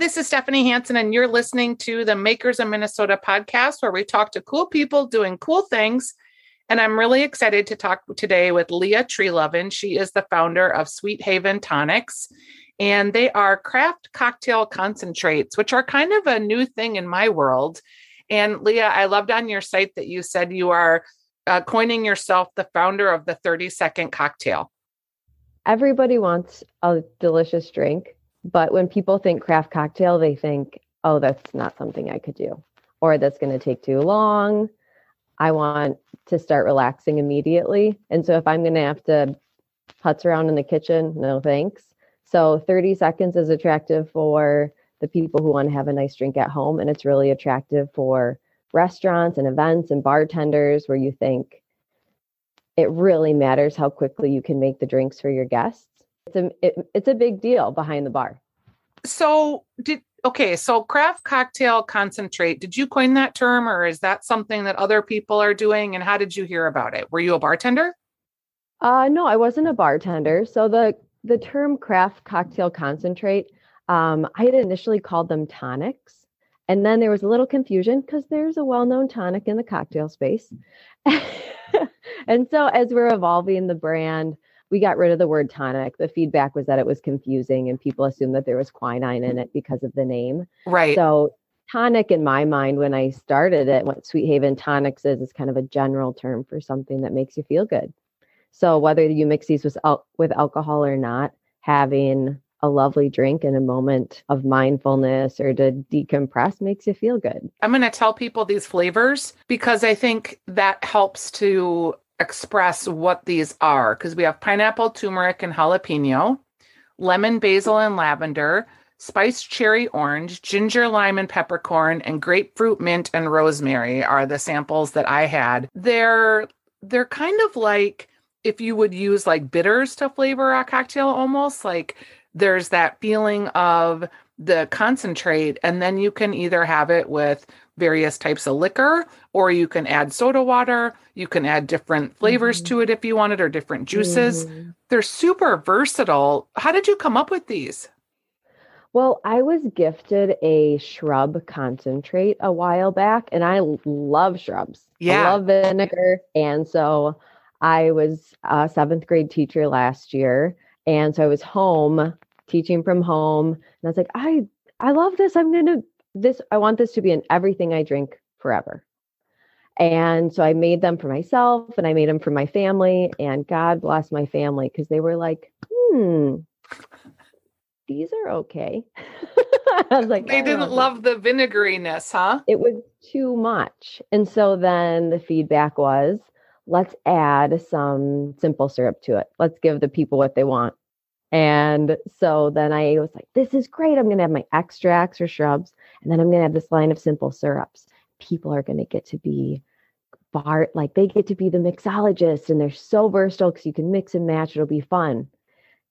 this is Stephanie Hansen, and you're listening to the Makers of Minnesota podcast, where we talk to cool people doing cool things. And I'm really excited to talk today with Leah Treleven. She is the founder of Sweet Haven Tonics, and they are craft cocktail concentrates, which are kind of a new thing in my world. And Leah, I loved on your site that you said you are coining yourself the founder of the 30-second cocktail. Everybody wants a delicious drink, but when people think craft cocktail, they think, oh, that's not something I could do, or that's going to take too long. I want to start relaxing immediately. And so if I'm going to have to putz around in the kitchen, no thanks. So 30 seconds is attractive for the people who want to have a nice drink at home. And it's really attractive for restaurants and events and bartenders, where you think it really matters how quickly you can make the drinks for your guests. It's a big deal behind the bar. So craft cocktail concentrate, did you coin that term, or is that something that other people are doing? And how did you hear about it? Were you a bartender? No, I wasn't a bartender. So the term craft cocktail concentrate, I had initially called them tonics. And then there was a little confusion because there's a well-known tonic in the cocktail space. And so as we're evolving the brand, we got rid of the word tonic. The feedback was that it was confusing and people assumed that there was quinine in it because of the name. Right. So tonic, in my mind, when I started it, what Sweet Haven Tonics is kind of a general term for something that makes you feel good. So whether you mix these with alcohol or not, having a lovely drink and a moment of mindfulness or to decompress makes you feel good. I'm going to tell people these flavors because I think that helps to express what these are, because we have pineapple, turmeric, and jalapeno, lemon, basil, and lavender, spiced cherry orange, ginger, lime, and peppercorn, and grapefruit, mint, and rosemary are the samples that I had. They're kind of like if you would use like bitters to flavor a cocktail, almost like there's that feeling of the concentrate, and then you can either have it with various types of liquor, or you can add soda water. You can add different flavors to it if you wanted, or different juices. They're super versatile. How did you come up with these? Well, I was gifted a shrub concentrate a while back, and I love shrubs. Yeah. I love vinegar. And so I was a 7th grade teacher last year. And so I was home teaching from home, and I was like, I love this. I want this to be in everything I drink forever. And so I made them for myself and I made them for my family, and God bless my family, because they were like, these are okay. I was like, they didn't love the vinegariness, huh? It was too much. And so then the feedback was, let's add some simple syrup to it. Let's give the people what they want. And so then I was like, this is great. I'm going to have my extracts or shrubs, and then I'm going to have this line of simple syrups. People are going to get to be they get to be the mixologist, and they're so versatile because you can mix and match. It'll be fun.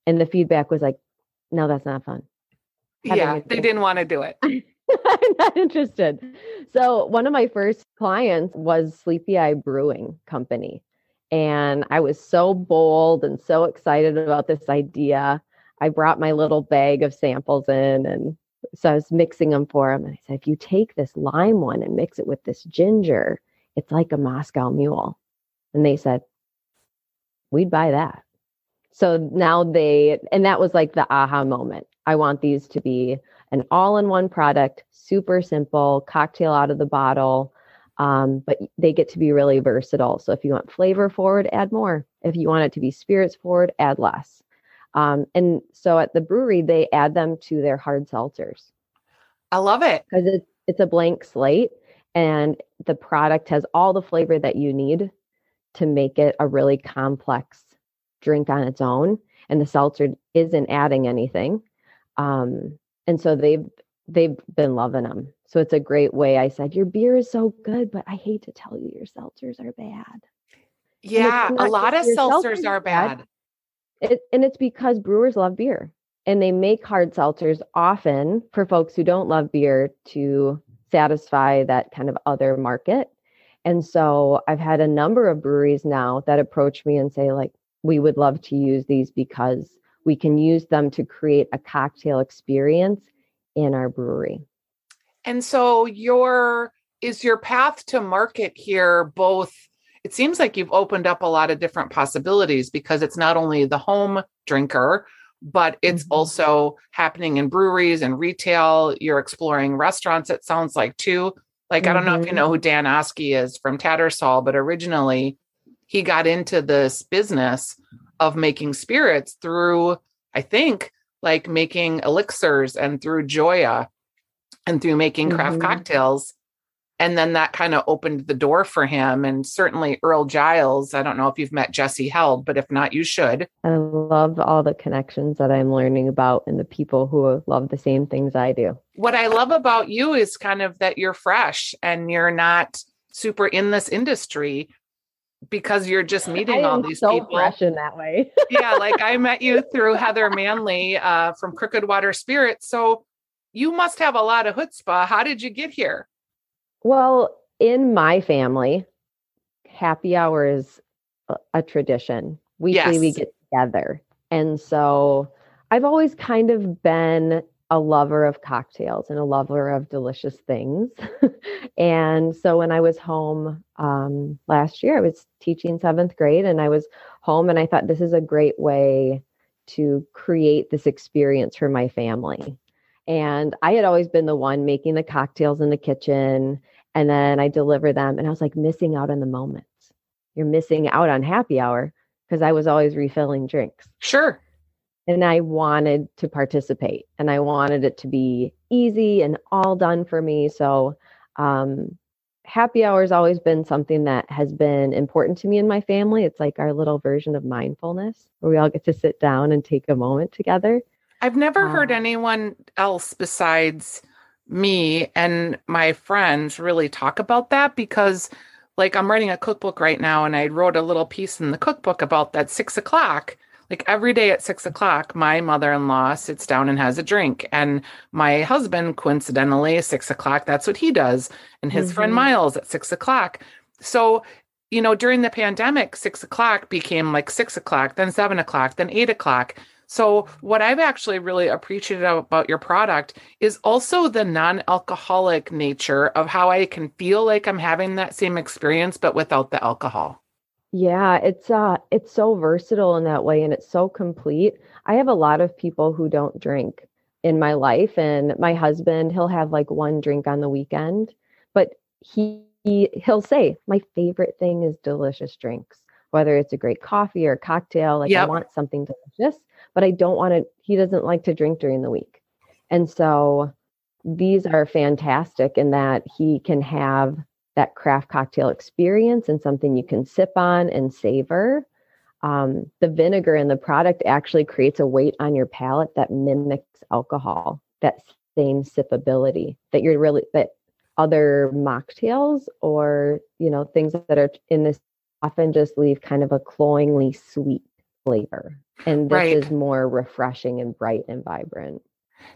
And the feedback was like, no, that's not fun. Yeah, they didn't want to do it. I'm not interested. So one of my first clients was Sleepy Eye Brewing Company. And I was so bold and so excited about this idea. I brought my little bag of samples in, and so I was mixing them for them. And I said, if you take this lime one and mix it with this ginger, it's like a Moscow Mule. And they said, we'd buy that. So now and that was like the aha moment. I want these to be an all-in-one product, super simple, cocktail out of the bottle. But they get to be really versatile. So if you want flavor forward, add more. If you want it to be spirits forward, add less. And so at the brewery, they add them to their hard seltzers. I love it. Because it's a blank slate, and the product has all the flavor that you need to make it a really complex drink on its own. And the seltzer isn't adding anything. And so they've been loving them. So it's a great way. I said, your beer is so good, but I hate to tell you your seltzers are bad. Yeah, a lot of seltzers are bad. And it's because brewers love beer, and they make hard seltzers often for folks who don't love beer to satisfy that kind of other market. And so I've had a number of breweries now that approach me and say, like, we would love to use these because we can use them to create a cocktail experience in our brewery. And so is your path to market here both, it seems like you've opened up a lot of different possibilities because it's not only the home drinker, but it's also happening in breweries and retail. You're exploring restaurants, it sounds like, too. Like, I don't know if you know who Dan Oski is from Tattersall, but originally he got into this business of making spirits through, I think, like making elixirs and through Joya and through making craft cocktails. And then that kind of opened the door for him. And certainly Earl Giles, I don't know if you've met Jesse Held, but if not, you should. I love all the connections that I'm learning about and the people who love the same things I do. What I love about you is kind of that you're fresh and you're not super in this industry because you're just meeting all these people. Fresh in that way. Yeah. Like I met you through Heather Manley from Crooked Water Spirits. So you must have a lot of chutzpah. How did you get here? Well, in my family, happy hour is a tradition. Weekly, yes. We get together. And so I've always kind of been a lover of cocktails and a lover of delicious things. And so when I was home last year, I was teaching 7th grade and I was home and I thought this is a great way to create this experience for my family. And I had always been the one making the cocktails in the kitchen. And then I deliver them. And I was like missing out on the moment. You're missing out on happy hour because I was always refilling drinks. Sure. And I wanted to participate and I wanted it to be easy and all done for me. So happy hour has always been something that has been important to me and my family. It's like our little version of mindfulness where we all get to sit down and take a moment together. I've never heard anyone else besides me and my friends really talk about that because like I'm writing a cookbook right now and I wrote a little piece in the cookbook about that 6 o'clock, like every day at 6 o'clock, my mother-in-law sits down and has a drink. And my husband, coincidentally, 6 o'clock, that's what he does. And his friend Miles at 6 o'clock. So, you know, during the pandemic, 6 o'clock became like 6 o'clock, then 7 o'clock, then 8 o'clock. So what I've actually really appreciated about your product is also the non-alcoholic nature of how I can feel like I'm having that same experience, but without the alcohol. Yeah, it's so versatile in that way. And it's so complete. I have a lot of people who don't drink in my life. And my husband, he'll have like one drink on the weekend, but he'll say, my favorite thing is delicious drinks, whether it's a great coffee or a cocktail. Like I want something delicious. But I don't want to, he doesn't like to drink during the week. And so these are fantastic in that he can have that craft cocktail experience and something you can sip on and savor. The vinegar in the product actually creates a weight on your palate that mimics alcohol, that same sippability that you're really, that other mocktails or, you know, things that are in this often just leave kind of a cloyingly sweet flavor. And this is more refreshing and bright and vibrant.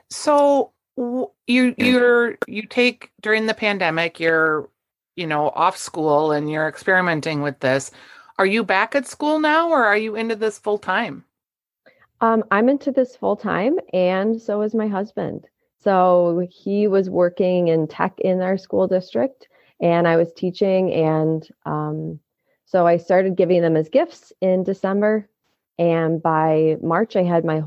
So you take during the pandemic, you're, you know, off school and you're experimenting with this. Are you back at school now or are you into this full time? I'm into this full time and so is my husband. So he was working in tech in our school district and I was teaching. And so I started giving them as gifts in December. And by March, I had my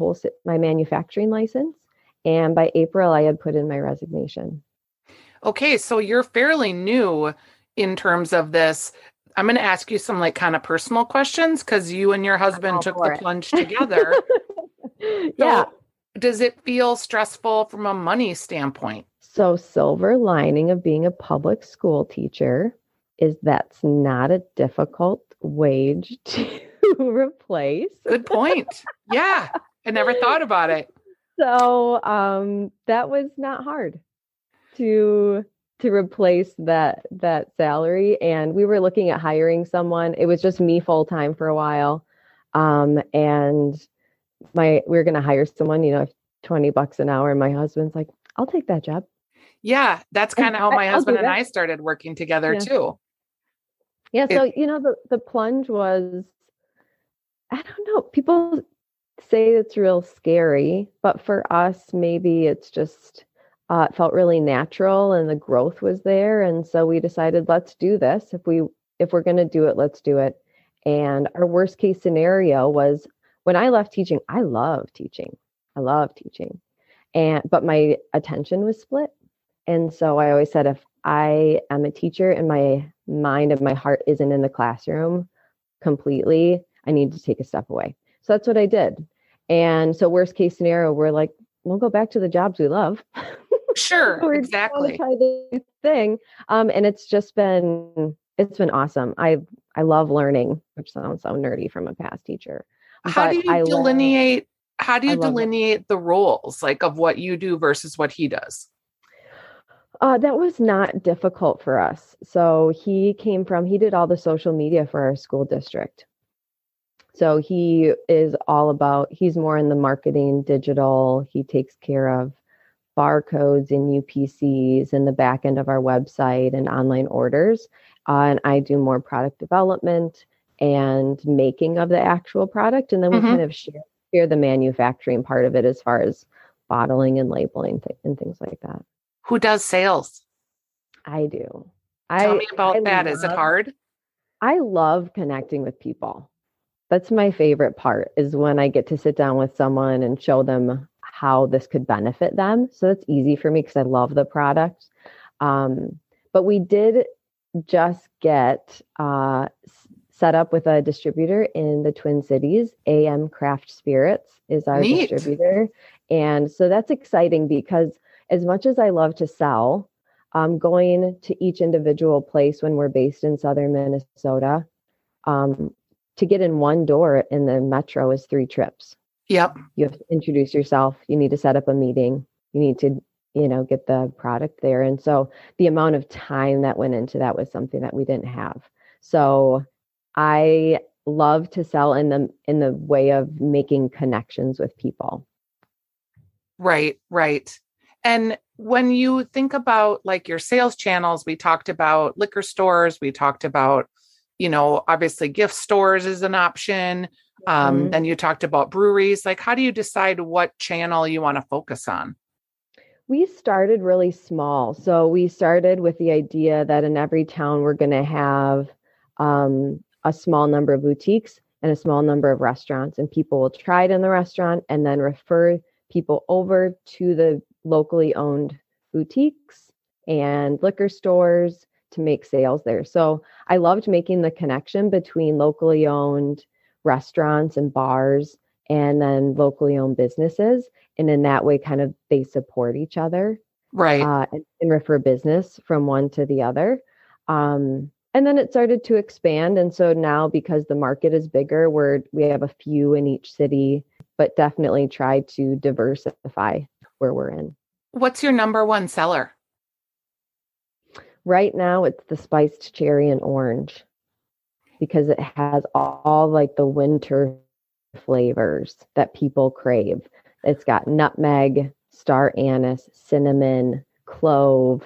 manufacturing license. And by April, I had put in my resignation. Okay. So you're fairly new in terms of this. I'm going to ask you some like kind of personal questions because you and your husband took the plunge together. Yeah. So does it feel stressful from a money standpoint? So silver lining of being a public school teacher is that's not a difficult wage to replace. Good point. Yeah. I never thought about it. So that was not hard to replace that salary. And we were looking at hiring someone. It was just me full time for a while. We were going to hire someone, you know, $20 an hour. And my husband's like, I'll take that job. Yeah. That's kind of how my husband and I started working together too. Yeah. So, you know, the plunge was, I don't know. People say it's real scary, but for us, maybe it's just It felt really natural and the growth was there. And so we decided, let's do this. If we're going to do it, let's do it. And our worst case scenario was when I left teaching, I love teaching. But my attention was split. And so I always said, if I am a teacher and my mind and my heart isn't in the classroom completely, I need to take a step away. So that's what I did. And so worst case scenario, we're like, we'll go back to the jobs we love. Sure. We're exactly. Try the thing. And it's been awesome. I love learning, which sounds so nerdy from a past teacher. How do you delineate the roles, like of what you do versus what he does? That was not difficult for us. So he did all the social media for our school district. So he's more in the marketing, digital. He takes care of barcodes and UPCs and the back end of our website and online orders. And I do more product development and making of the actual product. And then we kind of share the manufacturing part of it as far as bottling and labeling and things like that. Who does sales? I do. Tell me about that. Is it hard? I love connecting with people. That's my favorite part, is when I get to sit down with someone and show them how this could benefit them. So that's easy for me because I love the product. But we did just get set up with a distributor in the Twin Cities. AM Craft Spirits is our distributor. And so that's exciting because as much as I love to sell, going to each individual place when we're based in southern Minnesota, to get in one door in the metro is 3 trips. Yep. You have to introduce yourself. You need to set up a meeting. You need to, get the product there. And so the amount of time that went into that was something that we didn't have. So I love to sell in the way of making connections with people. Right. And when you think about like your sales channels, we talked about liquor stores, we talked about, obviously gift stores is an option. Then you talked about breweries. Like, how do you decide what channel you want to focus on? We started really small. So we started with the idea that in every town, we're going to have a small number of boutiques and a small number of restaurants, and people will try it in the restaurant and then refer people over to the locally owned boutiques and liquor stores to make sales there. So I loved making the connection between locally owned restaurants and bars and then locally owned businesses. And in that way, kind of they support each other. Right. And refer business from one to the other. And then it started to expand. And so now, because the market is bigger, we have a few in each city, but definitely try to diversify where we're in. What's your number one seller? Right now, it's the spiced cherry and orange because it has all like the winter flavors that people crave. It's got nutmeg, star anise, cinnamon, clove,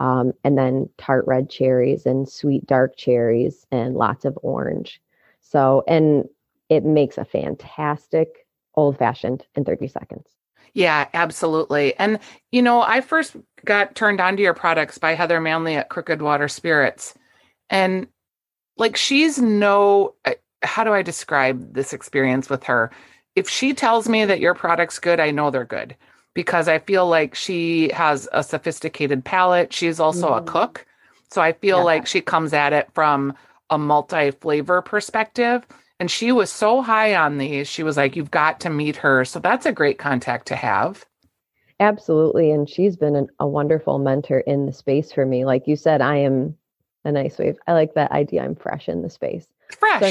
and then tart red cherries and sweet dark cherries and lots of orange. So, and it makes a fantastic old-fashioned in 30 seconds. Yeah, absolutely. And, I first got turned on to your products by Heather Manley at Crooked Water Spirits. And like, how do I describe this experience with her? If she tells me that your product's good, I know they're good because I feel like she has a sophisticated palate. She's also a cook. So I feel like she comes at it from a multi-flavor perspective. And she was so high on these. She was like, you've got to meet her. So that's a great contact to have. Absolutely. And she's been a wonderful mentor in the space for me. Like you said, I am a nice wave. I like that idea. I'm fresh in the space. Fresh. So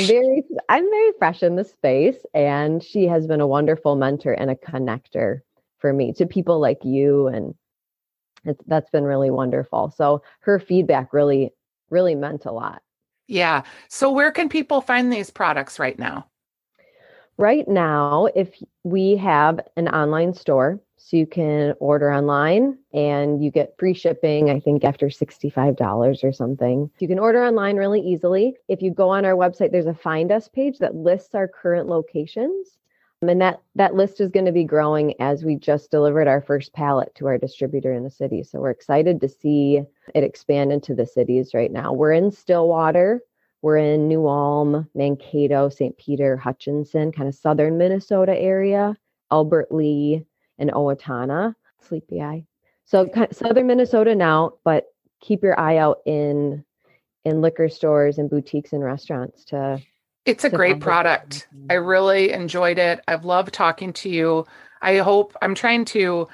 I'm very fresh in the space. And she has been a wonderful mentor and a connector for me to people like you. And that's been really wonderful. So her feedback really, really meant a lot. Yeah. So where can people find these products right now? Right now, if we have an online store, so you can order online and you get free shipping, I think after $65 or something. You can order online really easily. If you go on our website, there's a Find Us page that lists our current locations. And that list is going to be growing as we just delivered our first pallet to our distributor in the city. So we're excited to see it expand into the cities right now. We're in Stillwater. We're in New Ulm, Mankato, St. Peter, Hutchinson, kind of southern Minnesota area, Albert Lee, and Owatonna, Sleepy Eye. So kind of southern Minnesota now, but keep your eye out in liquor stores and boutiques and restaurants to... It's a great product. I really enjoyed it. I've loved talking to you. I hope I'm trying to,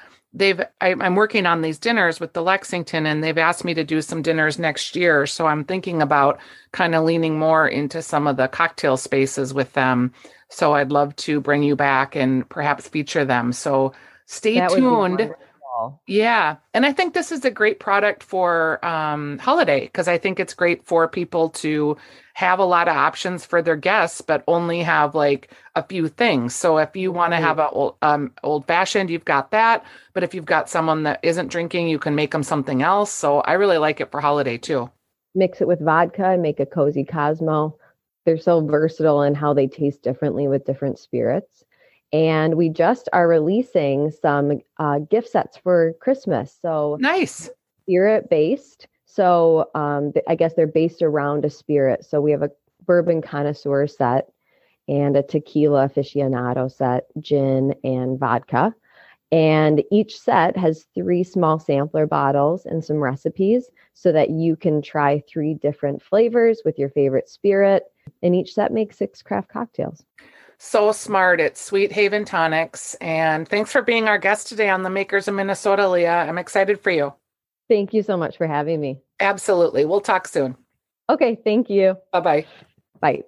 I'm working on these dinners with the Lexington, and they've asked me to do some dinners next year. So I'm thinking about kind of leaning more into some of the cocktail spaces with them. So I'd love to bring you back and perhaps feature them. So stay tuned. Yeah. And I think this is a great product for holiday, because I think it's great for people to have a lot of options for their guests, but only have like a few things. So if you want to have an old fashioned, you've got that. But if you've got someone that isn't drinking, you can make them something else. So I really like it for holiday too. Mix it with vodka and make a cozy Cosmo. They're so versatile in how they taste differently with different spirits. And we just are releasing some gift sets for Christmas. So nice. Spirit based. So I guess they're based around a spirit. So we have a bourbon connoisseur set and a tequila aficionado set, gin and vodka. And each set has 3 small sampler bottles and some recipes so that you can try 3 different flavors with your favorite spirit. And each set makes 6 craft cocktails. So smart. It's Sweet Haven Tonics. And thanks for being our guest today on the Makers of Minnesota, Leah. I'm excited for you. Thank you so much for having me. Absolutely. We'll talk soon. Okay. Thank you. Bye-bye. Bye.